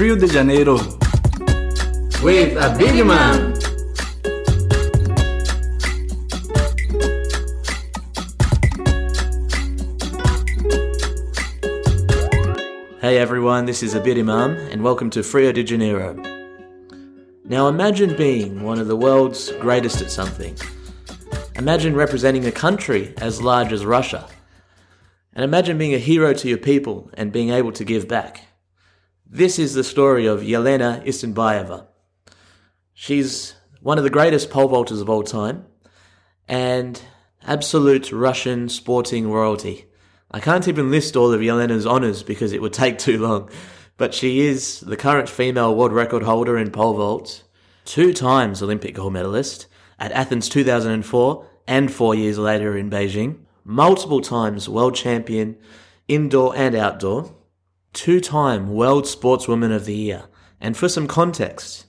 Rio de Janeiro with Abid Imam. Hey everyone, this is Abid Imam and welcome to Rio de Janeiro. Now imagine being one of the world's greatest at something. Imagine representing a country as large as Russia. And imagine being a hero to your people and being able to give back. This is the story of Yelena Isinbayeva. She's one of the greatest pole vaulters of all time and absolute Russian sporting royalty. I can't even list all of Yelena's honours because it would take too long, but she is the current female world record holder in pole vault, 2 times Olympic gold medalist at Athens 2004 and 4 years later in Beijing, multiple times world champion indoor and outdoor, 2-time World Sportswoman of the Year. And for some context,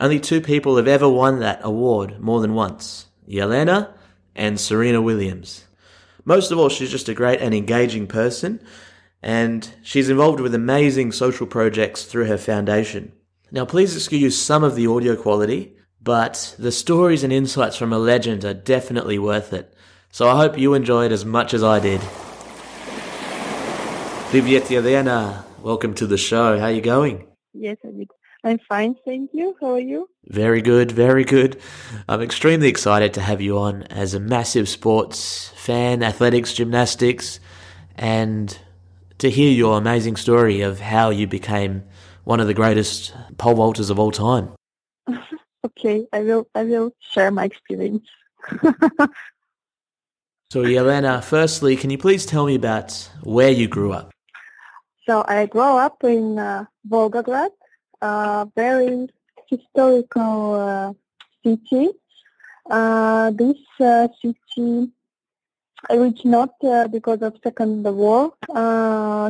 only 2 people have ever won that award more than once, Yelena and Serena Williams. Most of all, she's just a great and engaging person, and she's involved with amazing social projects through her foundation. Now, please excuse some of the audio quality, but the stories and insights from a legend are definitely worth it. So I hope you enjoy it as much as I did. Привет, Yelena. Welcome to the show. How are you going? Yes, I'm fine, thank you. How are you? Very good, very good. I'm extremely excited to have you on as a massive sports fan, athletics, gymnastics, and to hear your amazing story of how you became one of the greatest pole vaulters of all time. Okay, I will share my experience. So, Yelena, firstly, can you please tell me about where you grew up? So, I grew up in Volgograd, a very historical city. This city, which not because of Second War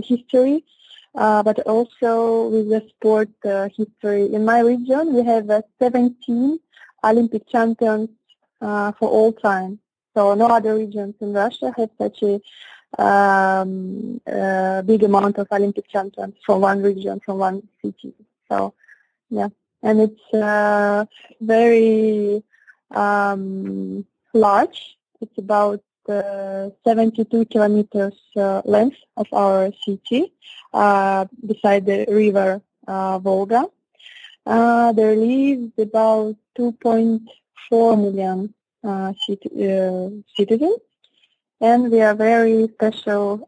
history, but also with the sport history. In my region, we have 17 Olympic champions for all time. So no other regions in Russia have such a big amount of Olympic champions from one region, from one city. So, yeah. And it's very large. It's about 72 kilometers length of our city, beside the river Volga. There lives about 2.4 million citizens, and we are very special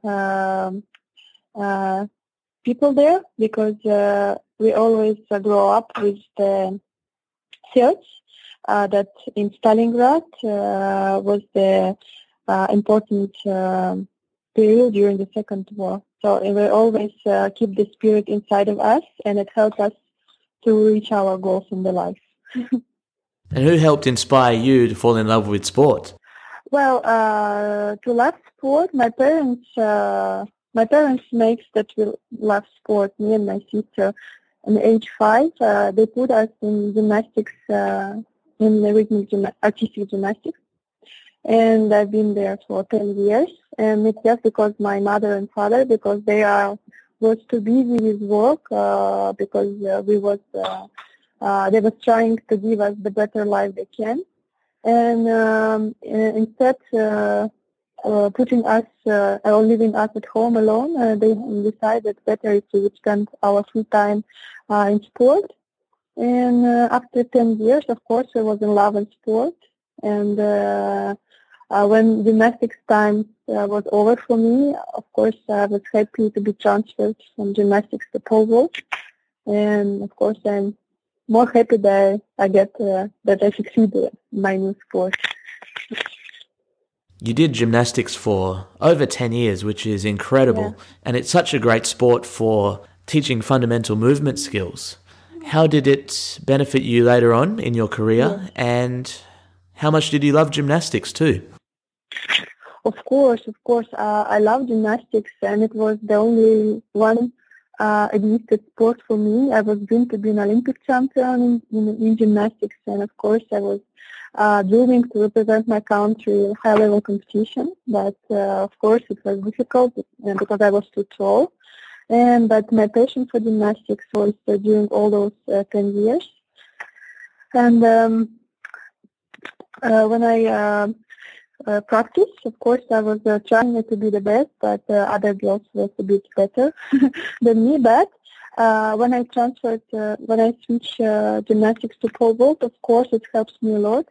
people there, because we always grow up with the church that in Stalingrad was the important period during the Second War. So we always keep the spirit inside of us, and it helps us to reach our goals in the life. And who helped inspire you to fall in love with sport? Well, to love sport, my parents makes that we love sport. Me and my sister, in age 5, they put us in gymnastics, in the rhythmic artistic gymnastics, and I've been there for 10 years. And it's just because my mother and father, because they was too busy with work, because we was. They were trying to give us the better life they can, and instead putting us or leaving us at home alone, they decided better if we would spend our free time in sport. And after 10 years, of course, I was in love with sport. And when gymnastics time was over for me, of course, I was happy to be transferred from gymnastics to pole vault. And of course, I'm more happy that I get that I succeeded in my new sport. You did gymnastics for over 10 years, which is incredible. Yeah. And it's such a great sport for teaching fundamental movement skills. How did it benefit you later on in your career? Yeah. And how much did you love gymnastics too? Of course. I love gymnastics, and it was the only one existed sport for me. I was dreamed to be an Olympic champion in gymnastics, and of course I was dreaming to represent my country in high-level competition, but of course it was difficult because I was too tall, But my passion for gymnastics was during all those 10 years. And when I practice, of course, I was trying to be the best, but other girls were a bit better than me. But when I transferred, when I switched gymnastics to pole vault, of course, it helps me a lot.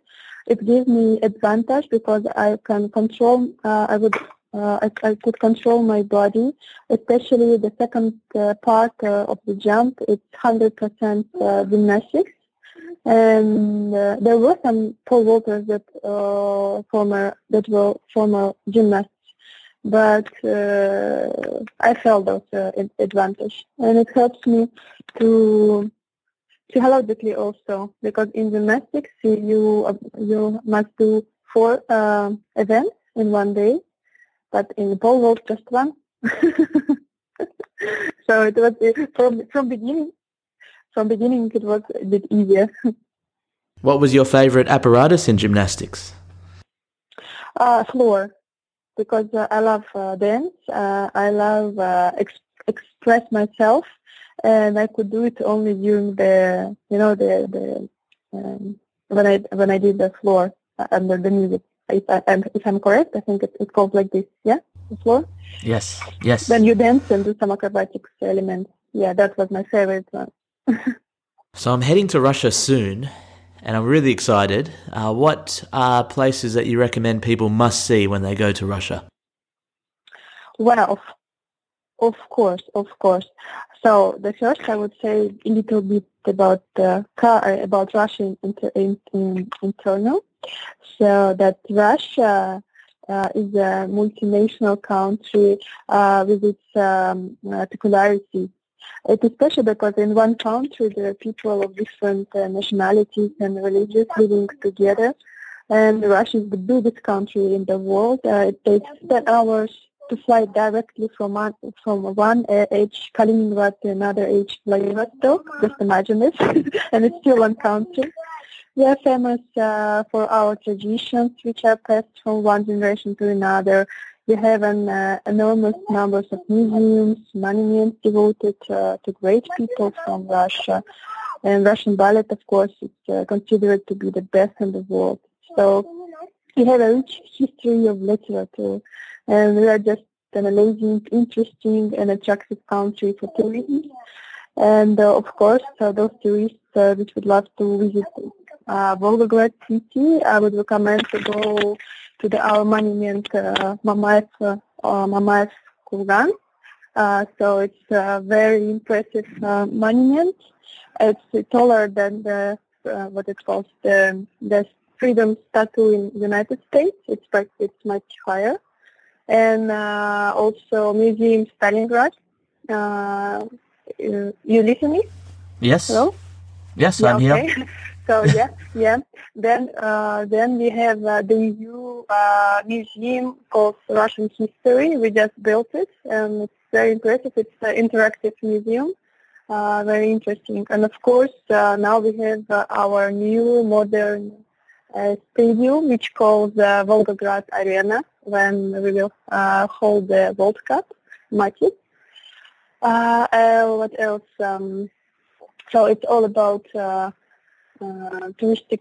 It gives me advantage because I can control. I could control my body, especially the second part of the jump. It's 100% gymnastics. And there were some pole vaulters that were former gymnasts, but I felt that advantage, and it helps me to psychologically also, because in gymnastics you must do 4 events in one day, but in pole vault just one. So it was from beginning, it was a bit easier. What was your favorite apparatus in gymnastics? Floor, because I love dance. I love express myself, and I could do it only during when I did the floor under the music. If I'm correct, I think it's called like this. Yeah, the floor. Yes, yes. Then you dance and do some acrobatics elements. Yeah, that was my favorite one. So I'm heading to Russia soon, and I'm really excited. What are places that you recommend people must see when they go to Russia? Well, of course. So the first, I would say a little bit about Russian internal. So that Russia is a multinational country with its peculiarities. It is special because in one country there are people of different nationalities and religions living together. And Russia is the biggest country in the world. It takes 10 hours to fly directly from one edge Kaliningrad to another edge Vladivostok. Just imagine this. And it's still one country. We are famous for our traditions, which are passed from one generation to another. We have an enormous numbers of museums, monuments devoted to great people from Russia. And Russian ballet, of course, is considered to be the best in the world. So we have a rich history of literature. And we are just an amazing, interesting, and attractive country for tourism. And, of course, those tourists which would love to visit Volgograd city, I would recommend to go to our monument, Mamayev Kurgan. So it's a very impressive monument. It's taller than the Freedom Statue in the United States. It's much higher. And also Museum Stalingrad. You listening? Yes. Hello? Yes, yeah, I'm okay. Here. So yeah. Then we have the EU museum of Russian history. We just built it, and it's very impressive. It's an interactive museum, very interesting. And of course, now we have our new modern stadium, which calls the Volgograd Arena, when we will hold the World Cup matches. What else? So it's all about touristic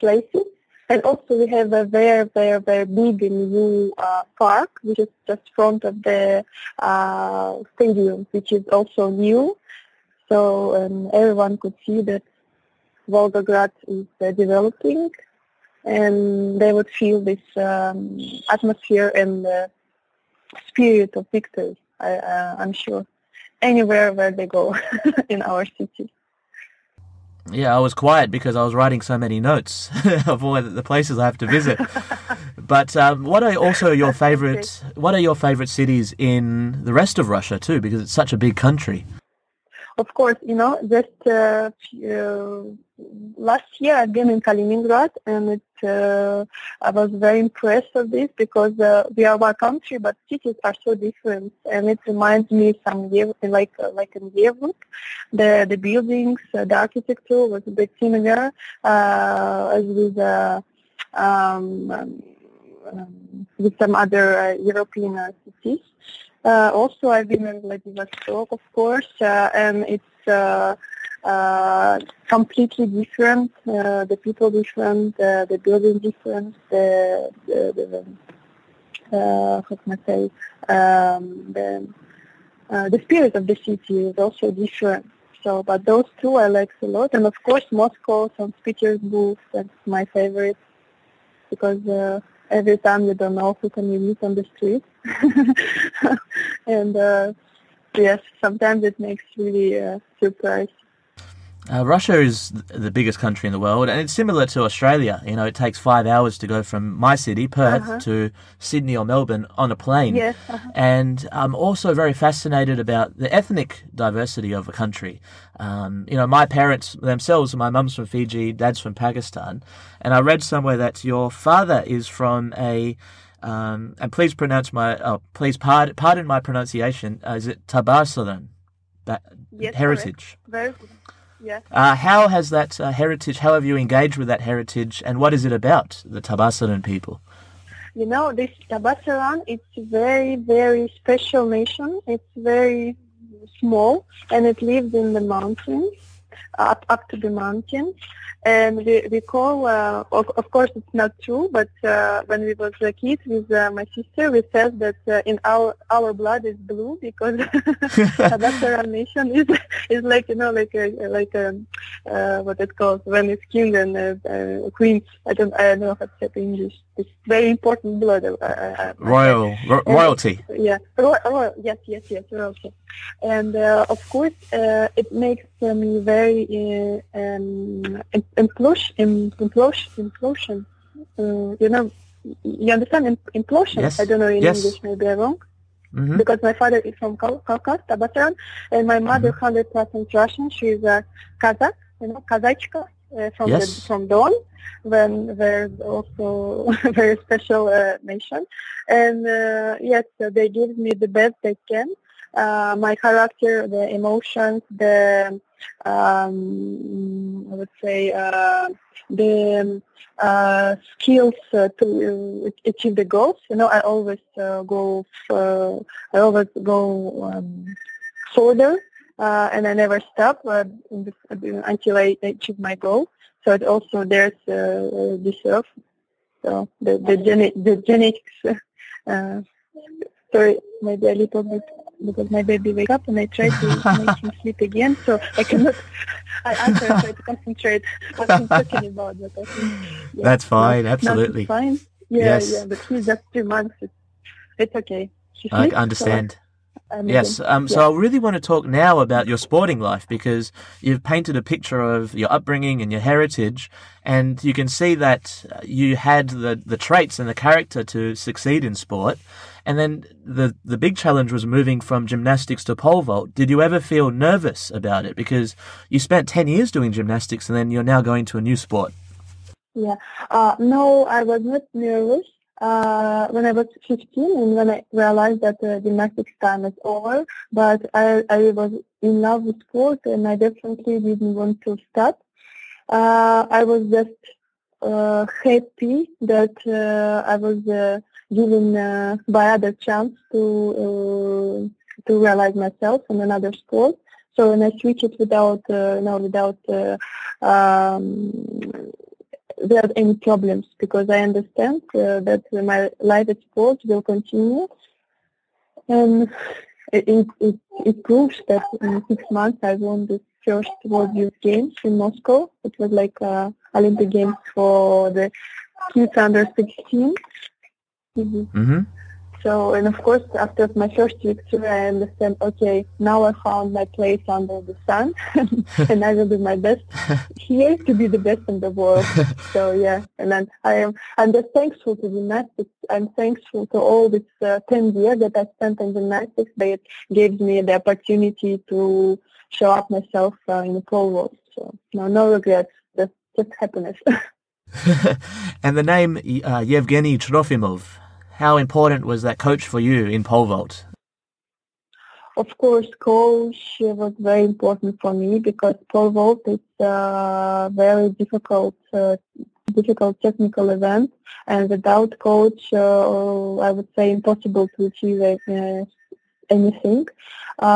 places, and also we have a very big new park, which is just front of the stadium, which is also new. So everyone could see that Volgograd is developing, and they would feel this atmosphere and spirit of victory. I'm sure anywhere where they go in our city. Yeah, I was quiet because I was writing so many notes of all the places I have to visit. But what are your favorite cities in the rest of Russia too? Because it's such a big country. Of course, just last year I've been in Kaliningrad, and I was very impressed with this because we are one country, but cities are so different, and it reminds me of some like in Europe, the buildings, the architecture was a bit similar as with some other European cities. Also, I've been in Vladivostok, of course, and it's completely different. The people different, the building different, the spirit of the city is also different. So, but those two I like a lot, and of course Moscow, St. Petersburg, that's my favorite, because every time you don't know who can you meet on the street, and yes, sometimes it makes really surprise. Russia is the biggest country in the world, and it's similar to Australia. You know, it takes 5 hours to go from my city, Perth, to Sydney or Melbourne on a plane. Yes, And I'm also very fascinated about the ethnic diversity of a country. You know, my parents themselves, my mum's from Fiji, dad's from Pakistan, and I read somewhere that your father is from a... and please pronounce my... pardon my pronunciation. Is it Tabasaran? Yes, heritage. Very good. Yeah. How has that heritage, how have you engaged with that heritage, and what is it about the Tabasaran people? You know, this Tabasaran, it's a very, very special nation. It's very small, and it lives in the mountains, up to the mountains. And we call, of course it's not true, but when we was a kid with my sister, we said that in our blood is blue, because Tabasaran nation is like, you know, what it calls when it's king and queen. I don't know how to say it in English. It's very important blood. Royalty. Yeah. Yes. Royalty. And of course, it makes me very implosion. You know, you understand implosion? Yes. I don't know in English. Maybe I'm wrong. Mm-hmm. Because my father is from Caucasus, Tabasaran, and my mother 100% Russian. She is a Kazakh. You know, Kazachka. From Don, when they're also a very special nation. And yes, they give me the best they can. My character, the emotions, the, I would say, the skills to achieve the goals. You know, I always go further. And I never stop until I achieve my goal. So it also there's deserve. So the genetics. Sorry, maybe a little bit, because my baby wake up and I try to make him sleep again. So I cannot. I try to concentrate what I'm talking about. But I think, yeah, that's fine. Absolutely. That's fine. Yeah, yes. Yeah. But he's just 2 months. It's okay. He sleeps, I understand. So So I really want to talk now about your sporting life, because you've painted a picture of your upbringing and your heritage, and you can see that you had the traits and the character to succeed in sport. And then the big challenge was moving from gymnastics to pole vault. Did you ever feel nervous about it? Because you spent 10 years doing gymnastics, and then you're now going to a new sport. Yeah. No, I was not nervous. When I was 15, and when I realized that gymnastics time is over, but I was in love with sport, and I definitely didn't want to stop. I was just happy that I was given by other chance to realize myself in another sport. So when I switched it without without any problems, because I understand that my life at sport will continue, and it proves that in 6 months I won the first World Youth Games in Moscow. It was like Olympic Games for the kids under 16. Mm-hmm. So, and of course, after my first victory, I understand, okay, now I found my place under the sun, and I will do my best here to be the best in the world. So, yeah, and then I'm just thankful to gymnastics. I'm thankful to all this 10 years that I spent in gymnastics. That gave me the opportunity to show up myself in the pole vault. So, no regrets, just happiness. And the name Yevgeny Trofimov. How important was that coach for you in pole vault? Of course, coach was very important for me, because pole vault is a very difficult technical event, and without coach, I would say impossible to achieve a anything. In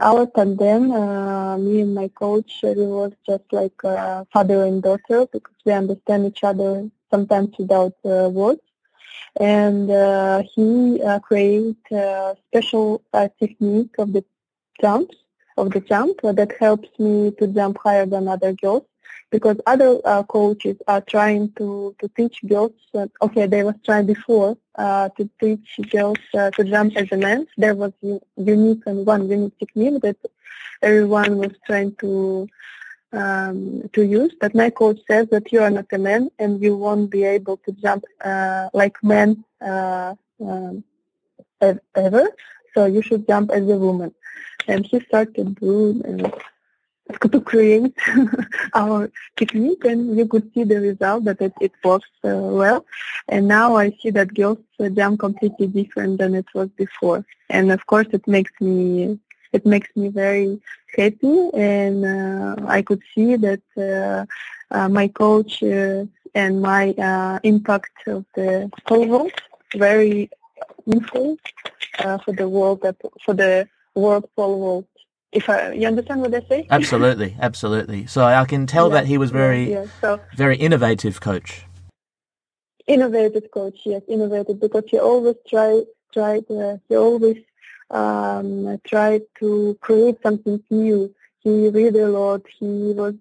our tandem, me and my coach, we were just like father and daughter, because we understand each other sometimes without words. And he created a special technique of the jumps, that helps me to jump higher than other girls, because other coaches are trying to teach girls, they was trying before to teach girls to jump as a man. There was one unique technique that everyone was trying to use, but my coach says that you are not a man and you won't be able to jump like men ever, so you should jump as a woman. And he started to create our technique, and you could see the result that it works well. And now I see that girls jump completely different than it was before, and of course it makes me very happy. And I could see that my coach and my impact of the whole world very influential for the world whole world. You understand what I say? Absolutely. So I can tell that he was very innovative coach. Innovative coach, yes, innovative, because he always tried to create something new. He read a lot. He was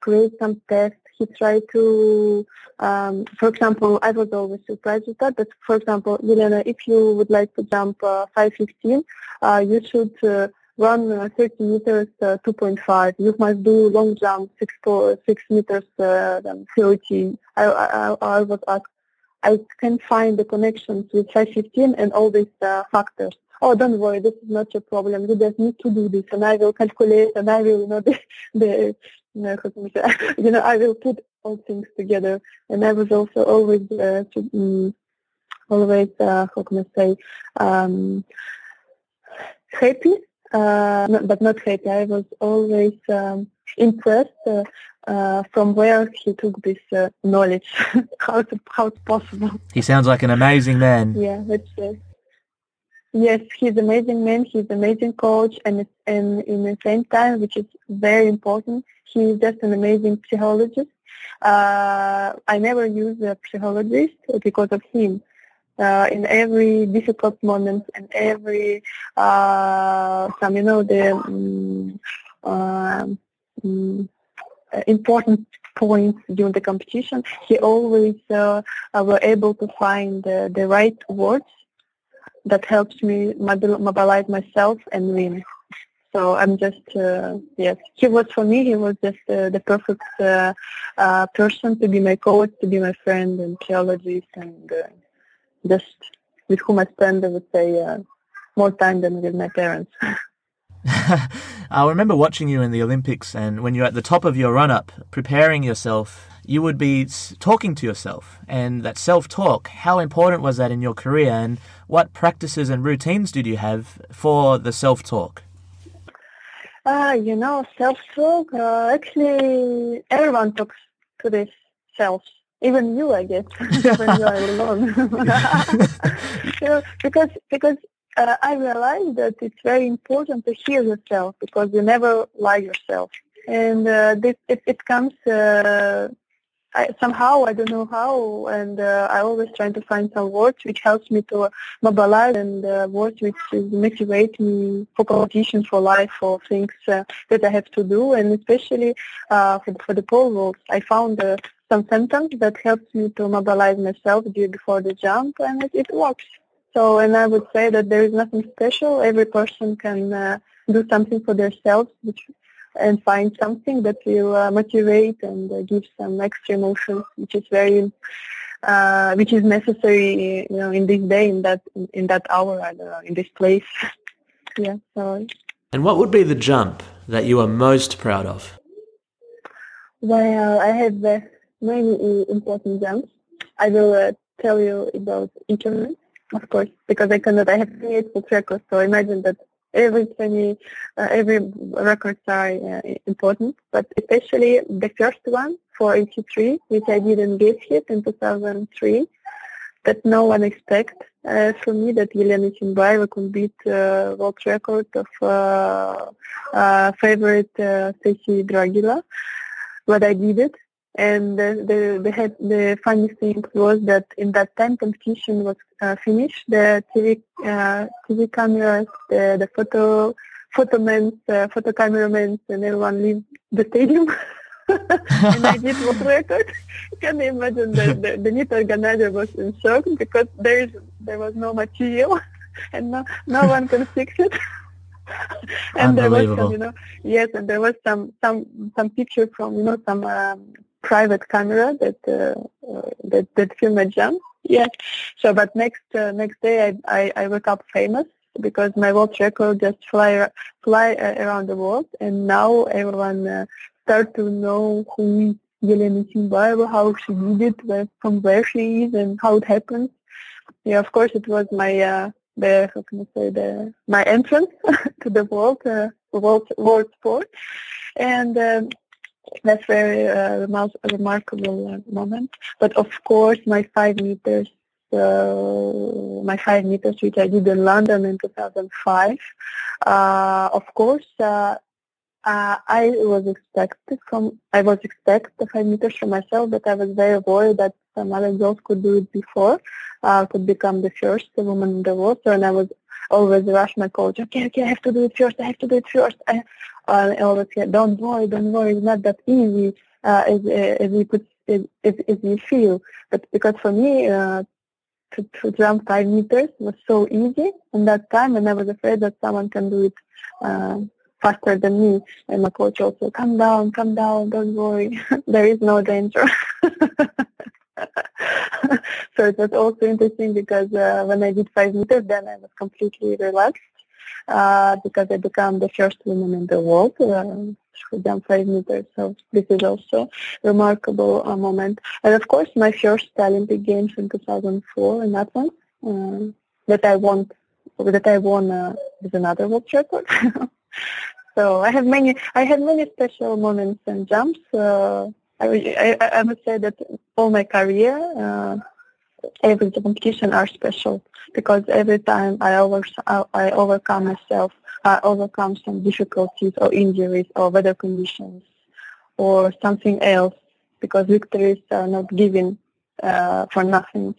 create some tests. He tried to, for example, I was always surprised with that. But for example, Yelena, if you would like to jump 5.15, you should run 30 meters 2.5. You must do long jump 6 meters 30. I was asked, I can find the connections with 5.15 and all these factors. Oh, don't worry, this is not your problem. You just need to do this, and I will calculate, and I will I will put all things together. And I was also always happy. But not happy. I was always impressed from where he took this knowledge. How it's possible. He sounds like an amazing man. Yeah, that's it. Yes, he's an amazing man. He's an amazing coach, and in the same time, which is very important, he's just an amazing psychologist. I never use a psychologist because of him. In every difficult moment and every important points during the competition, he always were able to find the right words that helps me mobilize myself and win. So I'm just he was for me. He was just the perfect person to be my coach, to be my friend and psychologist and. Just with whom I spend, I would say, more time than with my parents. I remember watching you in the Olympics, and when you're at the top of your run-up, preparing yourself, you would be talking to yourself, and that self-talk, how important was that in your career, and what practices and routines did you have for the self-talk? Self-talk, actually, everyone talks to this self. Even you, I guess, when you are alone. So, because I realized that it's very important to hear yourself, because you never lie yourself. And it comes somehow, I don't know how, and I always try to find some words which helps me to mobilize, and words which motivate me for competition, for life, for things that I have to do, and especially for the pole vault, I found some symptoms that helps me to mobilize myself before the jump, and it works. So, and I would say that there is nothing special. Every person can do something for themselves and find something that will motivate and give some extra emotion, which is very necessary, in this day, in that hour, I don't know, in this place. Yeah. So. And what would be the jump that you are most proud of? Well, I have many important jumps. I will tell you about each of them, of course, because I have created the records, so imagine that every records are important, but especially the first one for 83, which I did in Gateshead in 2003, that no one expects. for me that Yelena Isinbayeva could beat world record of favorite Stacy Dragila, but I did it. And the funny thing was that in that time competition was finished. The TV cameras, the photo cameramen, and everyone leave the stadium. And I did world record. Can you imagine that the neat organizer was in shock because there was no material and no one can fix it. And there was some, some picture from some private camera that filmed a jump. Yeah. So, but next day I woke up famous, because my world record just fly around the world, and now everyone start to know who is Yelena Isinbayeva, how she did it, from where she is, and how it happens. Yeah, of course, it was my my entrance to the world sport, and that's very remarkable moment. But of course, my 5 meters. My 5 meters, which I did in London in 2005. Of course, I was expecting the 5 meters from myself, but I was very worried that some other girls could do it before, could become the first woman in the world. So, and I was always rush my coach. Okay, I have to do it first. I always said, don't worry, it's not that easy as you feel. But because for me, to jump 5 meters was so easy in that time, and I was afraid that someone can do it faster than me. And my coach also, calm down, don't worry, there is no danger. So it was also interesting because when I did 5 meters, then I was completely relaxed because I became the first woman in the world who jumped 5 meters. So this is also a remarkable moment. And of course, my first Olympic Games in 2004 in Athens that I won is another world record. So I had many special moments and jumps. I would say that all my career, every competition are special because every time I overcome myself. I overcome some difficulties or injuries or weather conditions or something else, because victories are not given for nothing,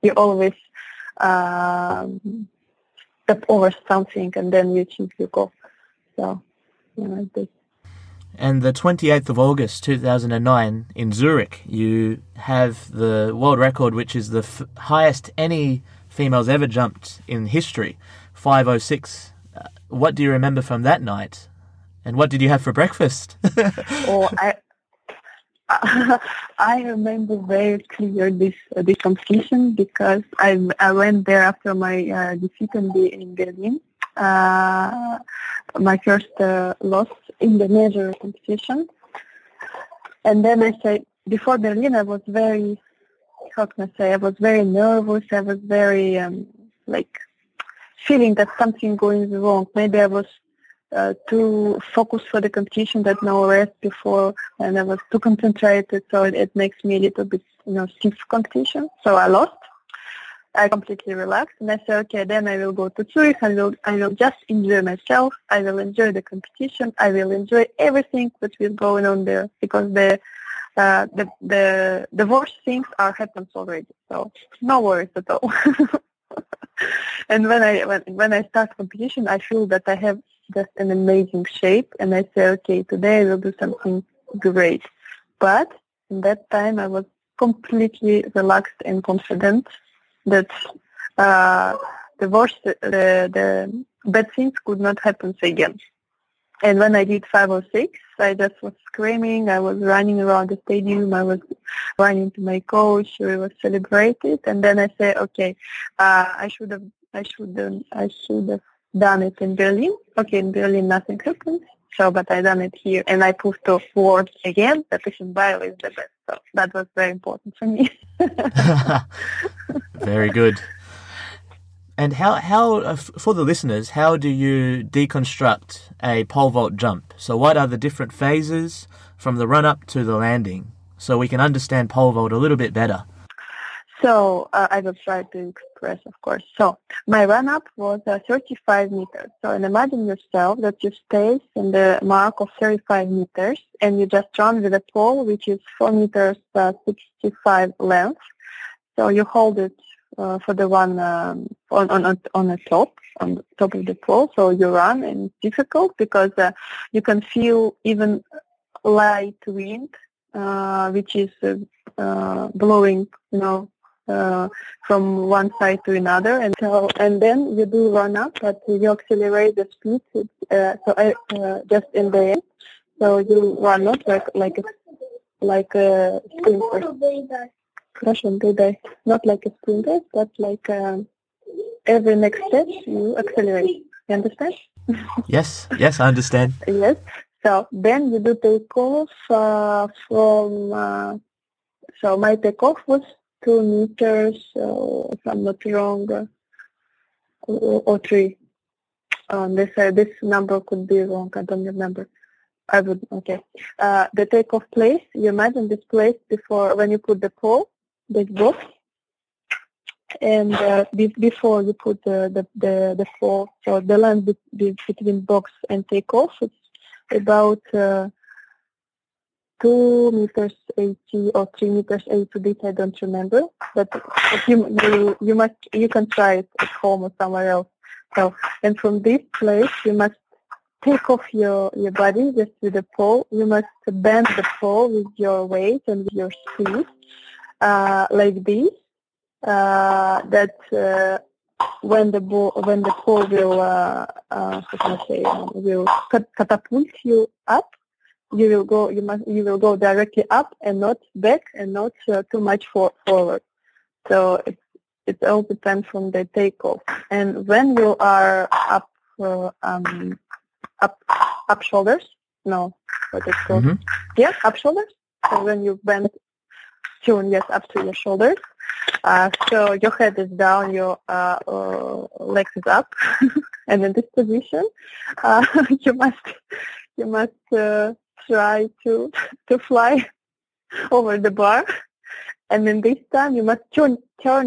You always step over something and then you achieve your goal. So, this. And the 28th of August 2009 in Zurich, you have the world record, which is the highest any female's ever jumped in history, 506. What do you remember from that night, and what did you have for breakfast? Oh, I remember very clear this competition because I went there after my defeat in Berlin, my first loss in the major competition, and then I said before Berlin I was very I was very nervous. I was very feeling that something going wrong. Maybe I was too focused for the competition, that no rest before, and I was too concentrated, so it makes me a little bit, stiff competition. So I lost. I completely relaxed, and I said, okay, then I will go to Zurich. I will just enjoy myself. I will enjoy the competition. I will enjoy everything that is going on there, because the worst things are happens already. So no worries at all. And when I start competition, I feel that I have just an amazing shape, and I say, okay, today I will do something great. But in that time, I was completely relaxed and confident that the bad things could not happen again. And when I did 506, I just was screaming. I was running around the stadium. I was running to my coach. We were celebrated. And then I say, okay, I should have done it in Berlin. Okay, in Berlin nothing happened. So, but I done it here, and I proved to world again that Isinbayeva is the best. So that was very important for me. Very good. And how for the listeners, how do you deconstruct a pole vault jump? So what are the different phases from the run-up to the landing, so we can understand pole vault a little bit better? So I will try to express, of course. So my run-up was 35 meters. So and imagine yourself that you stay in the mark of 35 meters and you just run with a pole, which is 4 meters 65 length. So you hold it for the one on the top of the pole. So you run, and it's difficult because you can feel even light wind, which is blowing, you know, from one side to another, and so and then you do run up, but you accelerate the speed. Just in the end, so you run up like a sprinter. Russian today, not like a sprinter, but like every next step you accelerate. You understand? Yes, I understand. Yes. So then you do takeoff from. So my takeoff was 2 meters, if I'm not wrong, or 3. This number could be wrong. I don't remember. The takeoff place. You imagine this place before when you put the pole, this box, and before you put the pole. So the line between box and takeoff. It's about 2 meters 80 or 3 meters 80 to this, I don't remember. But you can try it at home or somewhere else. So and from this place you must take off your body just with the pole. You must bend the pole with your weight and with your speed like this. When the pole will will catapult you up, you will go directly up and not back and not too much forward. So it all depends on the takeoff. And when you are up shoulders, up shoulders. So when you bend, up to your shoulders. So your head is down, your legs is up, and in this position, you must try to fly over the bar, and then this time you must turn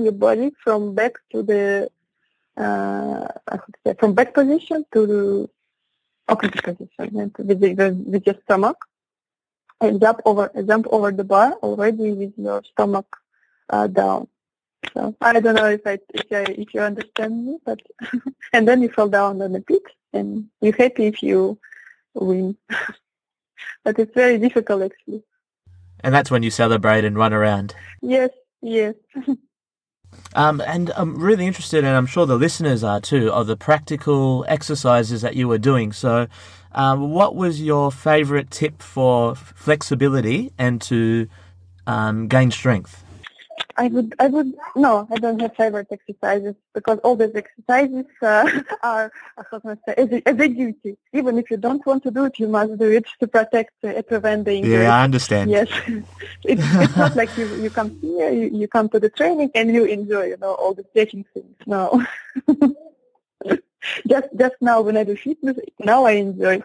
your body from back to the from back position to the opposite position with your stomach, and jump over the bar already with your stomach down. So I don't know if you understand me, but and then you fall down on the pitch and you're happy if you win. But it's very difficult actually. And that's when you celebrate and run around. Yes. And I'm really interested, and I'm sure the listeners are too, of the practical exercises that you were doing. So what was your favorite tip for flexibility and to gain strength? I don't have favorite exercises because all these exercises are as a duty. Even if you don't want to do it, you must do it to protect and prevent the injury. Yeah, I understand. Yes, it's not like you come here, you come to the training and you enjoy, all the stretching things. No, just now when I do fitness, now I enjoy it.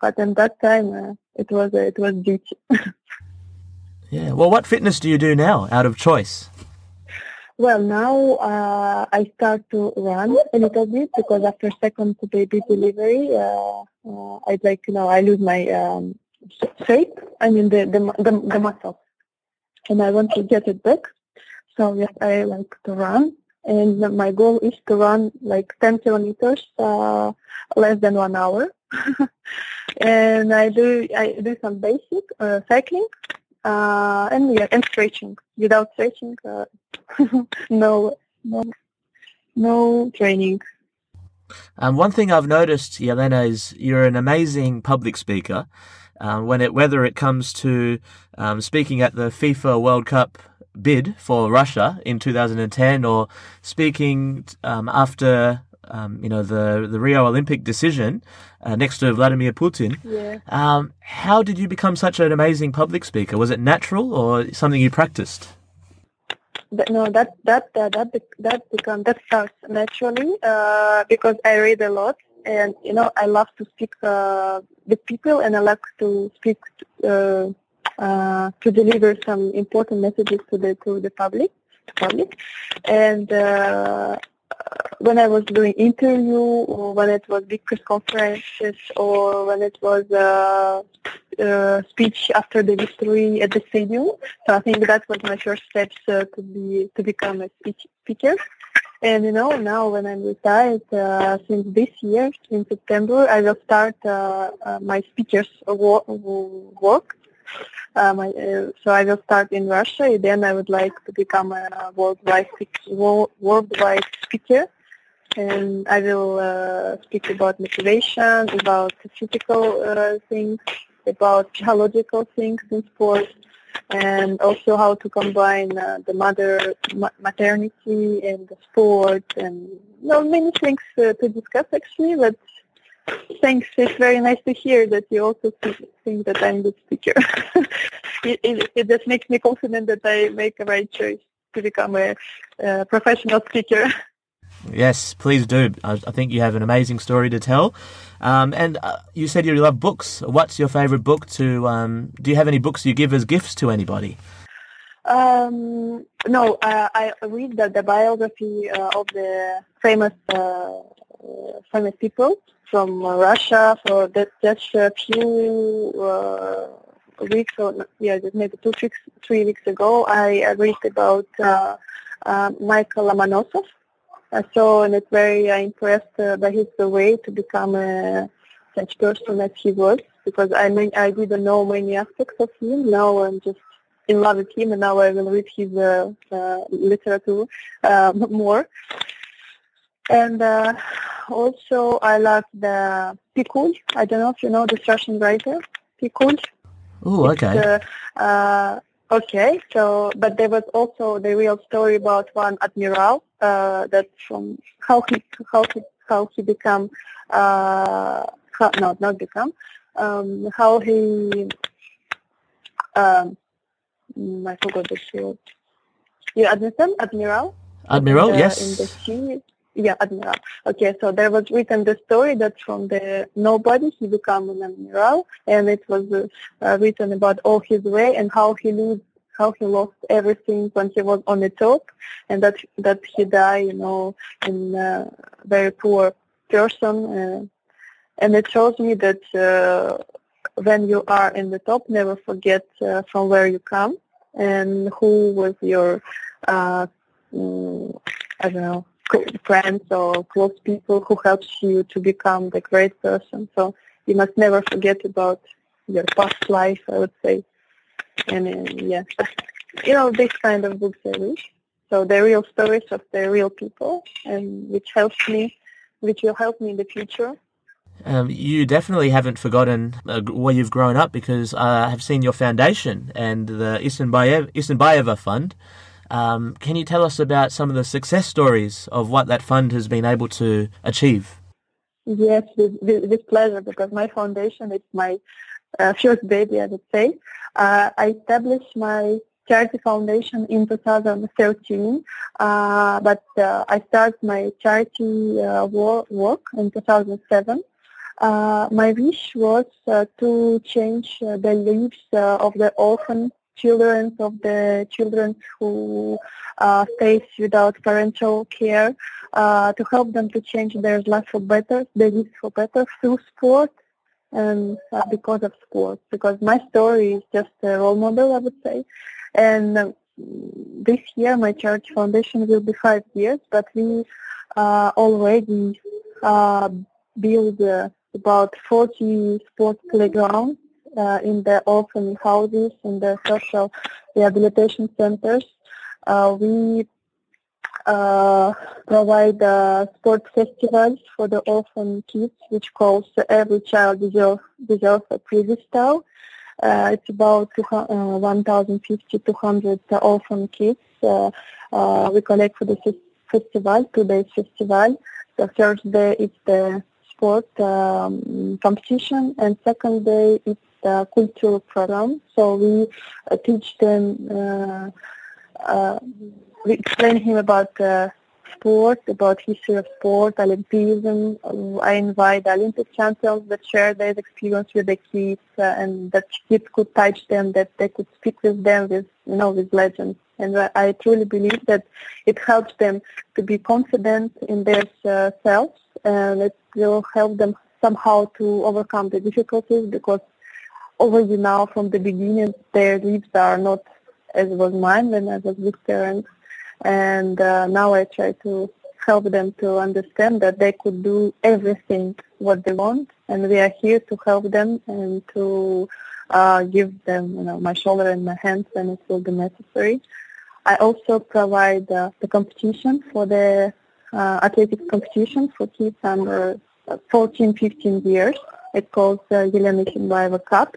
But at that time, it was duty. Yeah. Well, what fitness do you do now, out of choice? Well, now I start to run a little bit because after second baby delivery, I lose my shape. I mean the muscle, and I want to get it back. So yes, I like to run, and my goal is to run like 10 kilometers less than 1 hour. And I do some basic cycling. And stretching. Without stretching, no training. One thing I've noticed, Yelena, is you're an amazing public speaker. Whether it comes to speaking at the FIFA World Cup bid for Russia in 2010, or speaking after the Rio Olympic decision next to Vladimir Putin. Yeah. How did you become such an amazing public speaker? Was it natural or something you practiced? That starts naturally because I read a lot, and I love to speak with people, and I love to speak to deliver some important messages to the public. the public. And when I was doing interview, or when it was big press conferences, or when it was speech after the victory at the stadium, so I think that was my first steps to become a speaker. And you know, now when I'm retired, since this year, in September, I will start my speaker's work. So I will start in Russia, and then I would like to become a worldwide speaker. And I will speak about motivation, about physical things, about psychological things in sports, and also how to combine the maternity and the sport, and you know, many things to discuss actually. But thanks, it's very nice to hear that you also think that I'm a good speaker. It just makes me confident that I make the right choice to become a professional speaker. Yes, please do. I think you have an amazing story to tell. And you said you love books. What's your favourite book to... do you have any books you give as gifts to anybody? No, I read the biography of the famous people from Russia for just a few weeks, or yeah, maybe 2 weeks, 3 weeks ago. I read about Michael Lamanosov. So, and it's very impressed by his way to become such person as he was, because I didn't know many aspects of him. Now I'm just in love with him, and now I will read his literature more. And also I love the Pikul. I don't know if you know this Russian writer, Pikul. Oh, okay. Okay, so, but there was also the real story about one admiral, that from how he become, how he, I forgot the word. You understand? Admiral? Admiral, yes. In the sea. Yeah, admiral. Okay, so there was written the story that from the nobody he became an admiral, and it was written about all his way and how he lost everything when he was on the top, and that he died, you know, in a very poor person, and it shows me that when you are in the top, never forget from where you come and who was your I don't know, friends or close people who helps you to become the great person. So you must never forget about your past life, I would say. And yeah, you know, this kind of books I read. So the real stories of the real people, and which will help me in the future. You definitely haven't forgotten where you've grown up, because I have seen your foundation and the Isinbayeva Fund. Can you tell us about some of the success stories of what that fund has been able to achieve? Yes, with pleasure, because my foundation is my first baby, I would say. I established my charity foundation in 2013, but I started my charity work in 2007. My wish was to change the lives of the orphan children, of the children who stays without parental care, to help them to change their life for better, their lives for better through sport and because of sport. Because my story is just a role model, I would say. And this year my charity foundation will be 5 years, but we already build about 40 sports playgrounds in the orphan houses, in the social rehabilitation centers. We provide sport festivals for the orphan kids, which calls Every Child Deserves a Previous Star. It's about 1,050 to 200 orphan kids. We collect for the festival, 2 days festival. The first day is the sport competition, and second day it's the cultural program. So we teach them, we explain him about sports, about history of sport, Olympism. I invite Olympic champions that share their experience with the kids, and that kids could touch them, that they could speak with them, with, you know, with legends. And I truly believe that it helps them to be confident in their selves, and it will help them somehow to overcome the difficulties, because already now from the beginning their lives are not as was mine when I was with parents. And now I try to help them to understand that they could do everything what they want, and we are here to help them and to give them, you know, my shoulder and my hands when it will be necessary. I also provide the competition for the athletic competition for kids under 14, 15 years. It's called Yelena Isinbayeva Cup.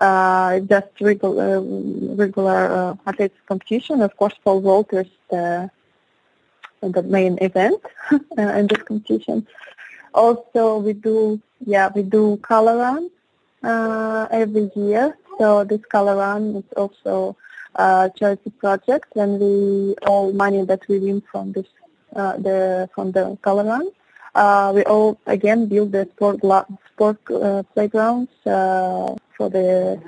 It's just regular athletics competition. Of course, pole vault is the main event in this competition. Also, we do color run every year. So this color run is also a charity project, and we all money that we win from this from the color run. We all again build the sport playgrounds for the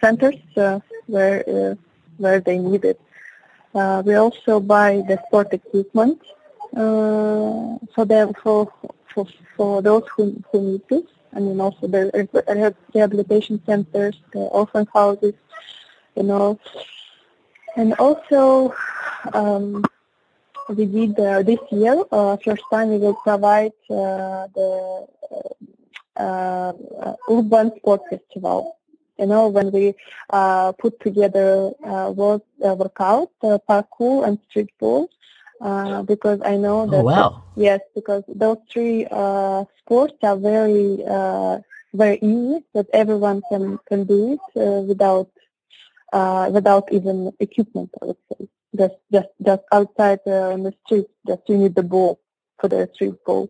centers where they need it. We also buy the sport equipment for those who need this. I mean, also the rehabilitation centers, the orphan houses, you know, and also. We did this year, first time we will provide the Urban Sport Festival. You know, when we put together workout, parkour and streetball, because I know that... Oh, wow. Yes, because those three sports are very, very easy, that everyone can do it without even equipment, I would say. Just outside on the street, just you need the ball for the street ball.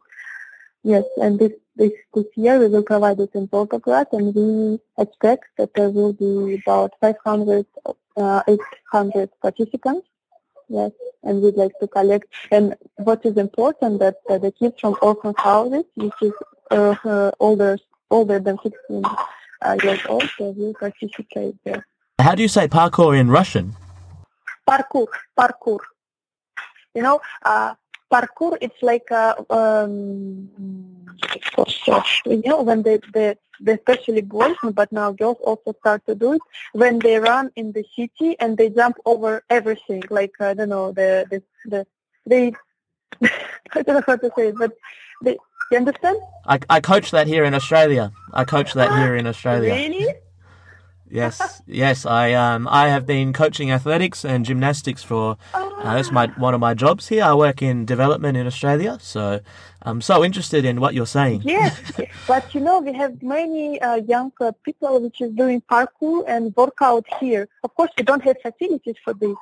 Yes, and this year we will provide it in Volgograd, and we expect that there will be about 800 participants. Yes, and we'd like to collect. And what is important that the kids from orphan houses, which is older than 16 years old, they will participate there. How do you say parkour in Russian? Parkour. You know, parkour. It's like you know, when they especially boys, but now girls also start to do it. When they run in the city and they jump over everything, like I don't know, they I don't know how to say it, but they, you understand? I coach that here in Australia. Really? Yes. I have been coaching athletics and gymnastics for that's one of my jobs here. I work in development in Australia, so I'm so interested in what you're saying. Yes, but you know we have many young people which is doing parkour and workout here. Of course, we don't have facilities for this,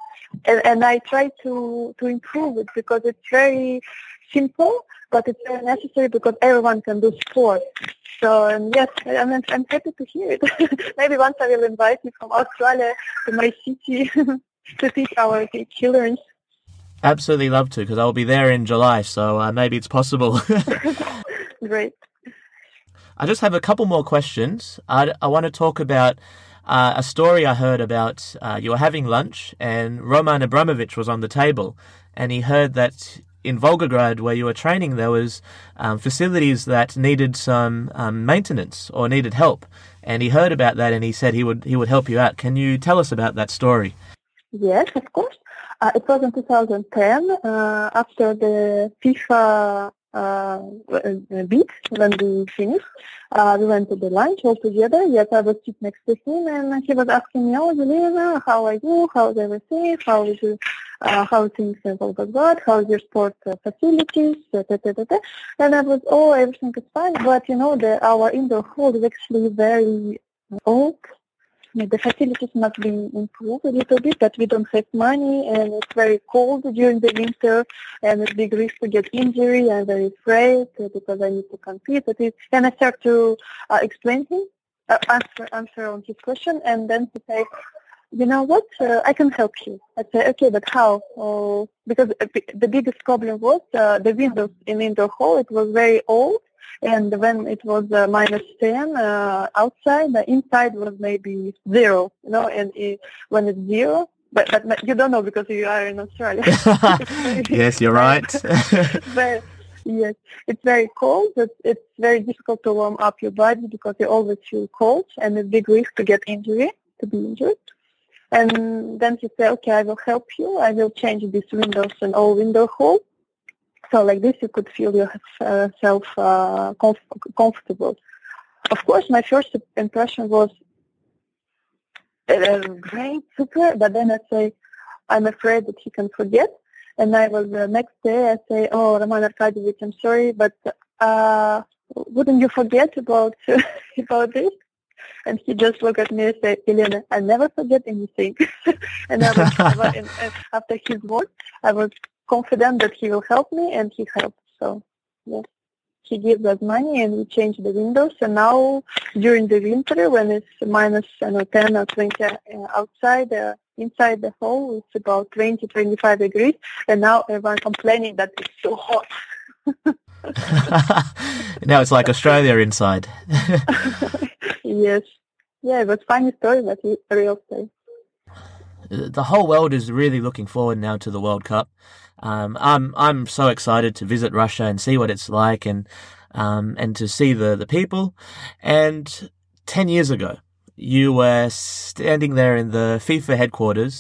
and I try to improve it because it's very simple, but it's very necessary because everyone can do sport. So, yes, I'm happy to hear it. Maybe once I will invite you from Australia to my city to teach our children. Absolutely love to, because I'll be there in July, so maybe it's possible. Great. I just have a couple more questions. I want to talk about a story I heard about you were having lunch and Roman Abramovich was on the table, and he heard that in Volgograd, where you were training, there was facilities that needed some maintenance or needed help, and he heard about that, and he said he would help you out. Can you tell us about that story? Yes, of course. It was in 2010 after the FIFA beat when we finished. We went to the lunch all together. Yes, I was sitting next to him, and he was asking me, "Oh, Yelena, how are you? How's everything? How is it? How things in Volgograd, how's your sport facilities, and I was, oh, everything is fine, but you know, our indoor hall is actually very old. The facilities must be improved a little bit, but we don't have money, and it's very cold during the winter, and it's big risk to get injury. I'm very afraid because I need to compete." And I start to explain him, answer on his question, and then he says, you know what, I can help you. I say, okay, but how? Because the biggest problem was the windows in indoor hall, it was very old, and when it was -10 outside, the inside was maybe 0, you know, and when it's 0, but you don't know because you are in Australia. Yes, you're right. But, yes, it's very cold. It's very difficult to warm up your body because you always feel cold, and it's big risk to get injury, to be injured. And then he said, okay, I will help you. I will change these windows and all window hole. So like this, you could feel yourself comfortable. Of course, my first impression was great, super. But then I say, I'm afraid that he can forget. And I was next day, I say, oh, Roman Arkadievich, I'm sorry, but wouldn't you forget about this? And he just looked at me and said, Yelena, I never forget anything. And I was, after his words, I was confident that he will help me, and he helped. So, yes, he gave us money, and we changed the windows. And now, during the winter, when it's -10 or 20 outside, inside the hall, it's about 20, 25 degrees, and now everyone complaining that it's so hot. Now it's like Australia inside. Yes. Yeah, it was a funny story, but it's a real story. The whole world is really looking forward now to the World Cup. I'm so excited to visit Russia and see what it's like and to see the people. And 10 years ago, you were standing there in the FIFA headquarters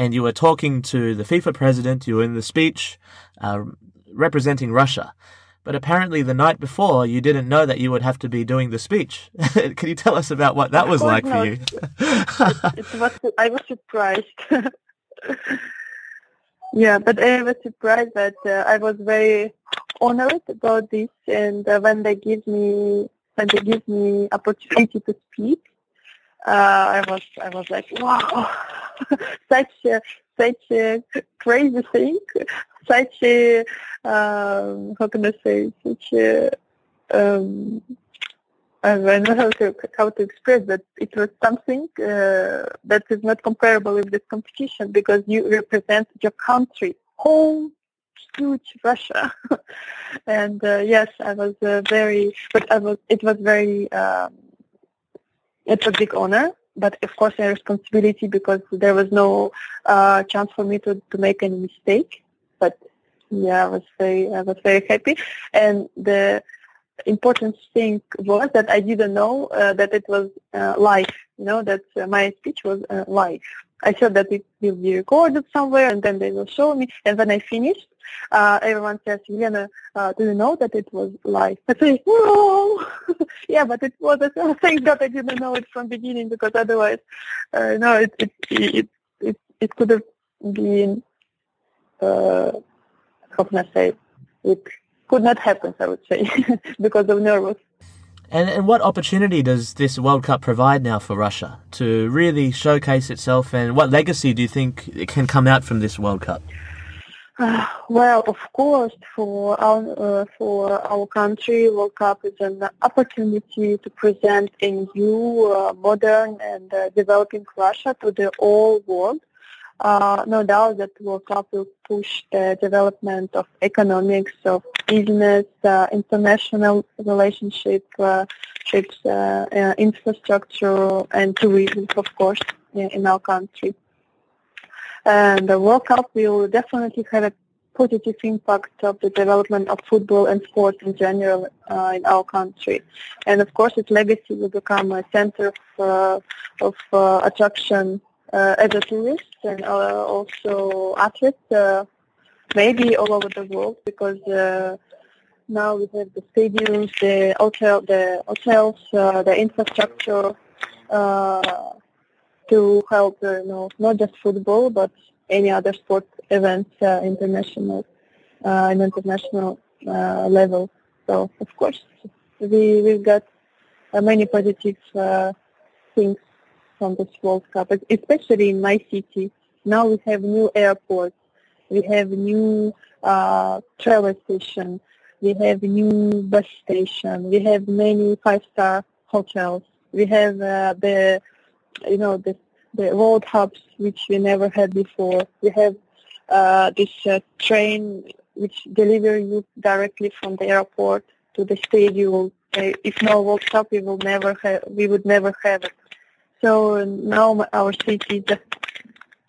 and you were talking to the FIFA president. You were in the speech representing Russia. But apparently the night before, you didn't know that you would have to be doing the speech. Can you tell us about what that was like for you? I was surprised. Yeah, but I was surprised that I was very honored about this. And when they give me opportunity to speak, I was like, wow, such a crazy thing, such a how can I say, such a I don't know how to express that. It was something that is not comparable with this competition because you represent your country, whole huge Russia, and yes, I was very, but I was. It was very. It's a big honor, but of course a responsibility because there was no chance for me to make any mistake. But yeah, I was very happy. And the important thing was that I didn't know that it was live. You know, that my speech was live. I thought that it will be recorded somewhere, and then they will show me. And when I finished, everyone says, Yelena, do you know that it was live? I say, no! Yeah, but it was. Thank God I didn't know it from the beginning, because otherwise, no, it could have been, how can I say, it could not happen, I would say, because of nervous. And what opportunity does this World Cup provide now for Russia to really showcase itself, and what legacy do you think it can come out from this World Cup? Well, of course, for our country, World Cup is an opportunity to present a new, modern, and developing Russia to the whole world. No doubt that World Cup will push the development of economics, of business, international relationship, infrastructure, and tourism, of course, in our country. And the World Cup will definitely have a positive impact of the development of football and sport in general in our country. And of course, its legacy will become a center of attraction as a tourist and also athletes, maybe all over the world, because now we have the stadiums, the hotels, the infrastructure, to help, not just football, but any other sport events international level. So, of course, we've got many positive things from this World Cup, especially in my city. Now we have new airports, we have new travel station, we have new bus station, we have many 5-star hotels, we have the the road hubs, which we never had before. We have this train which delivers you directly from the airport to the stadium. If no World Cup, we would never have it. So now our city just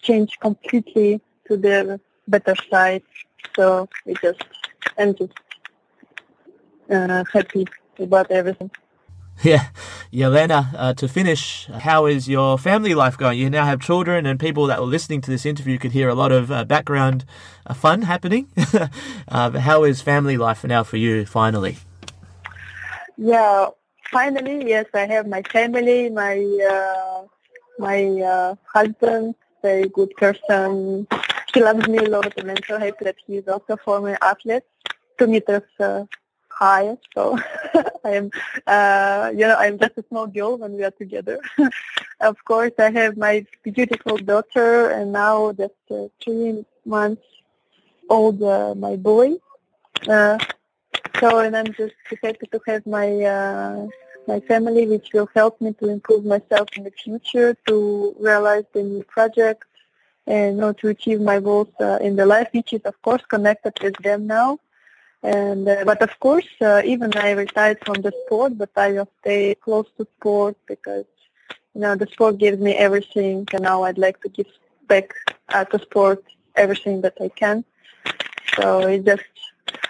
changed completely to the better side. So we just happy about everything. Yeah, Yelena, to finish, how is your family life going? You now have children, and people that were listening to this interview could hear a lot of background fun happening. But how is family life now for you, finally? Yeah, finally, yes, I have my family, my husband, very good person. He loves me a lot, and I'm so happy that he is also a former athlete, 2 meters high, so I'm just a small girl when we are together. Of course, I have my beautiful daughter, and now just 3 months old, my boy. And I'm just happy to have my family, which will help me to improve myself in the future, to realize the new project, and to achieve my goals in the life, which is of course connected with them now. And but of course, even I retired from the sport, but I will stay close to sport because the sport gives me everything, and now I'd like to give back to sport everything that I can. So it just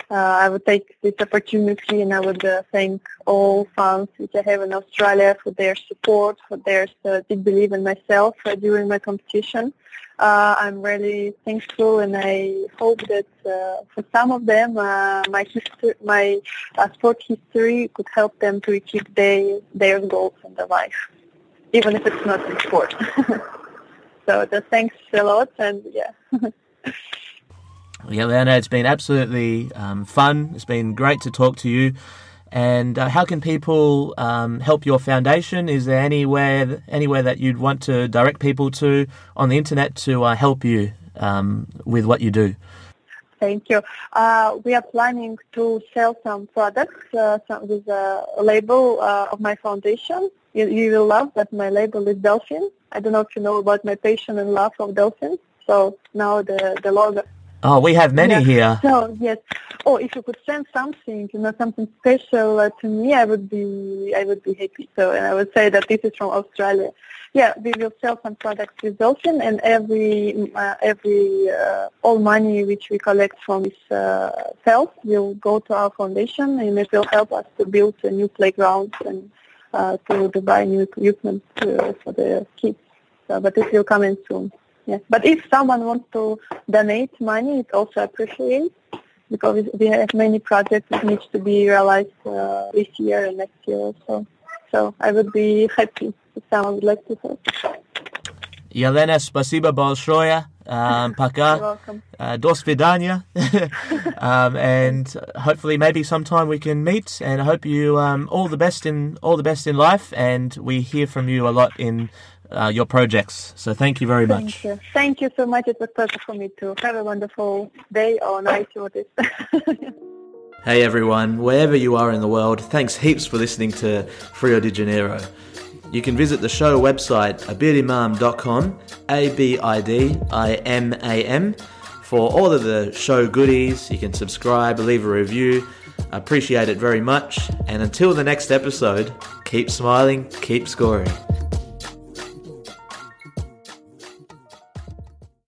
I would take this opportunity, and I would thank all fans which I have in Australia for their support, for their deep belief in myself during my competition. I'm really thankful, and I hope that for some of them, my sport history could help them to achieve their goals in their life, even if it's not in sport. So thanks a lot, and yeah. Yelena, it's been absolutely fun. It's been great to talk to you. And how can people help your foundation? Is there anywhere that you'd want to direct people to on the internet to help you with what you do? Thank you. We are planning to sell some products with a label of my foundation. You will love that my label is dolphin. I don't know if you know about my passion and love of dolphins. So now the logo. Oh, we have many here. So, yes. Oh, if you could send something, something special to me, I would be happy. So, and I would say that this is from Australia. Yeah, we will sell some products with dolphin, and all money which we collect from this sales will go to our foundation, and it will help us to build a new playground and to buy new equipment for the kids. So, but it will come in soon. Yes, but if someone wants to donate money, it's also appreciated because we have many projects that need to be realized this year and next year also. So I would be happy if someone would like to help. Yelena, спасибо большое. Пока. До свидания. And hopefully maybe sometime we can meet, and I hope you all the best in life, and we hear from you a lot in your projects. So thank you very much. Thank you so much. It was a pleasure for me too. Have a wonderful day or night. Hey everyone, wherever you are in the world, thanks heaps for listening to Rio de Janeiro. You can visit the show website abidimam.com, abidimam, for all of the show goodies. You can subscribe, leave a review. I appreciate it very much. And until the next episode, keep smiling, keep scoring.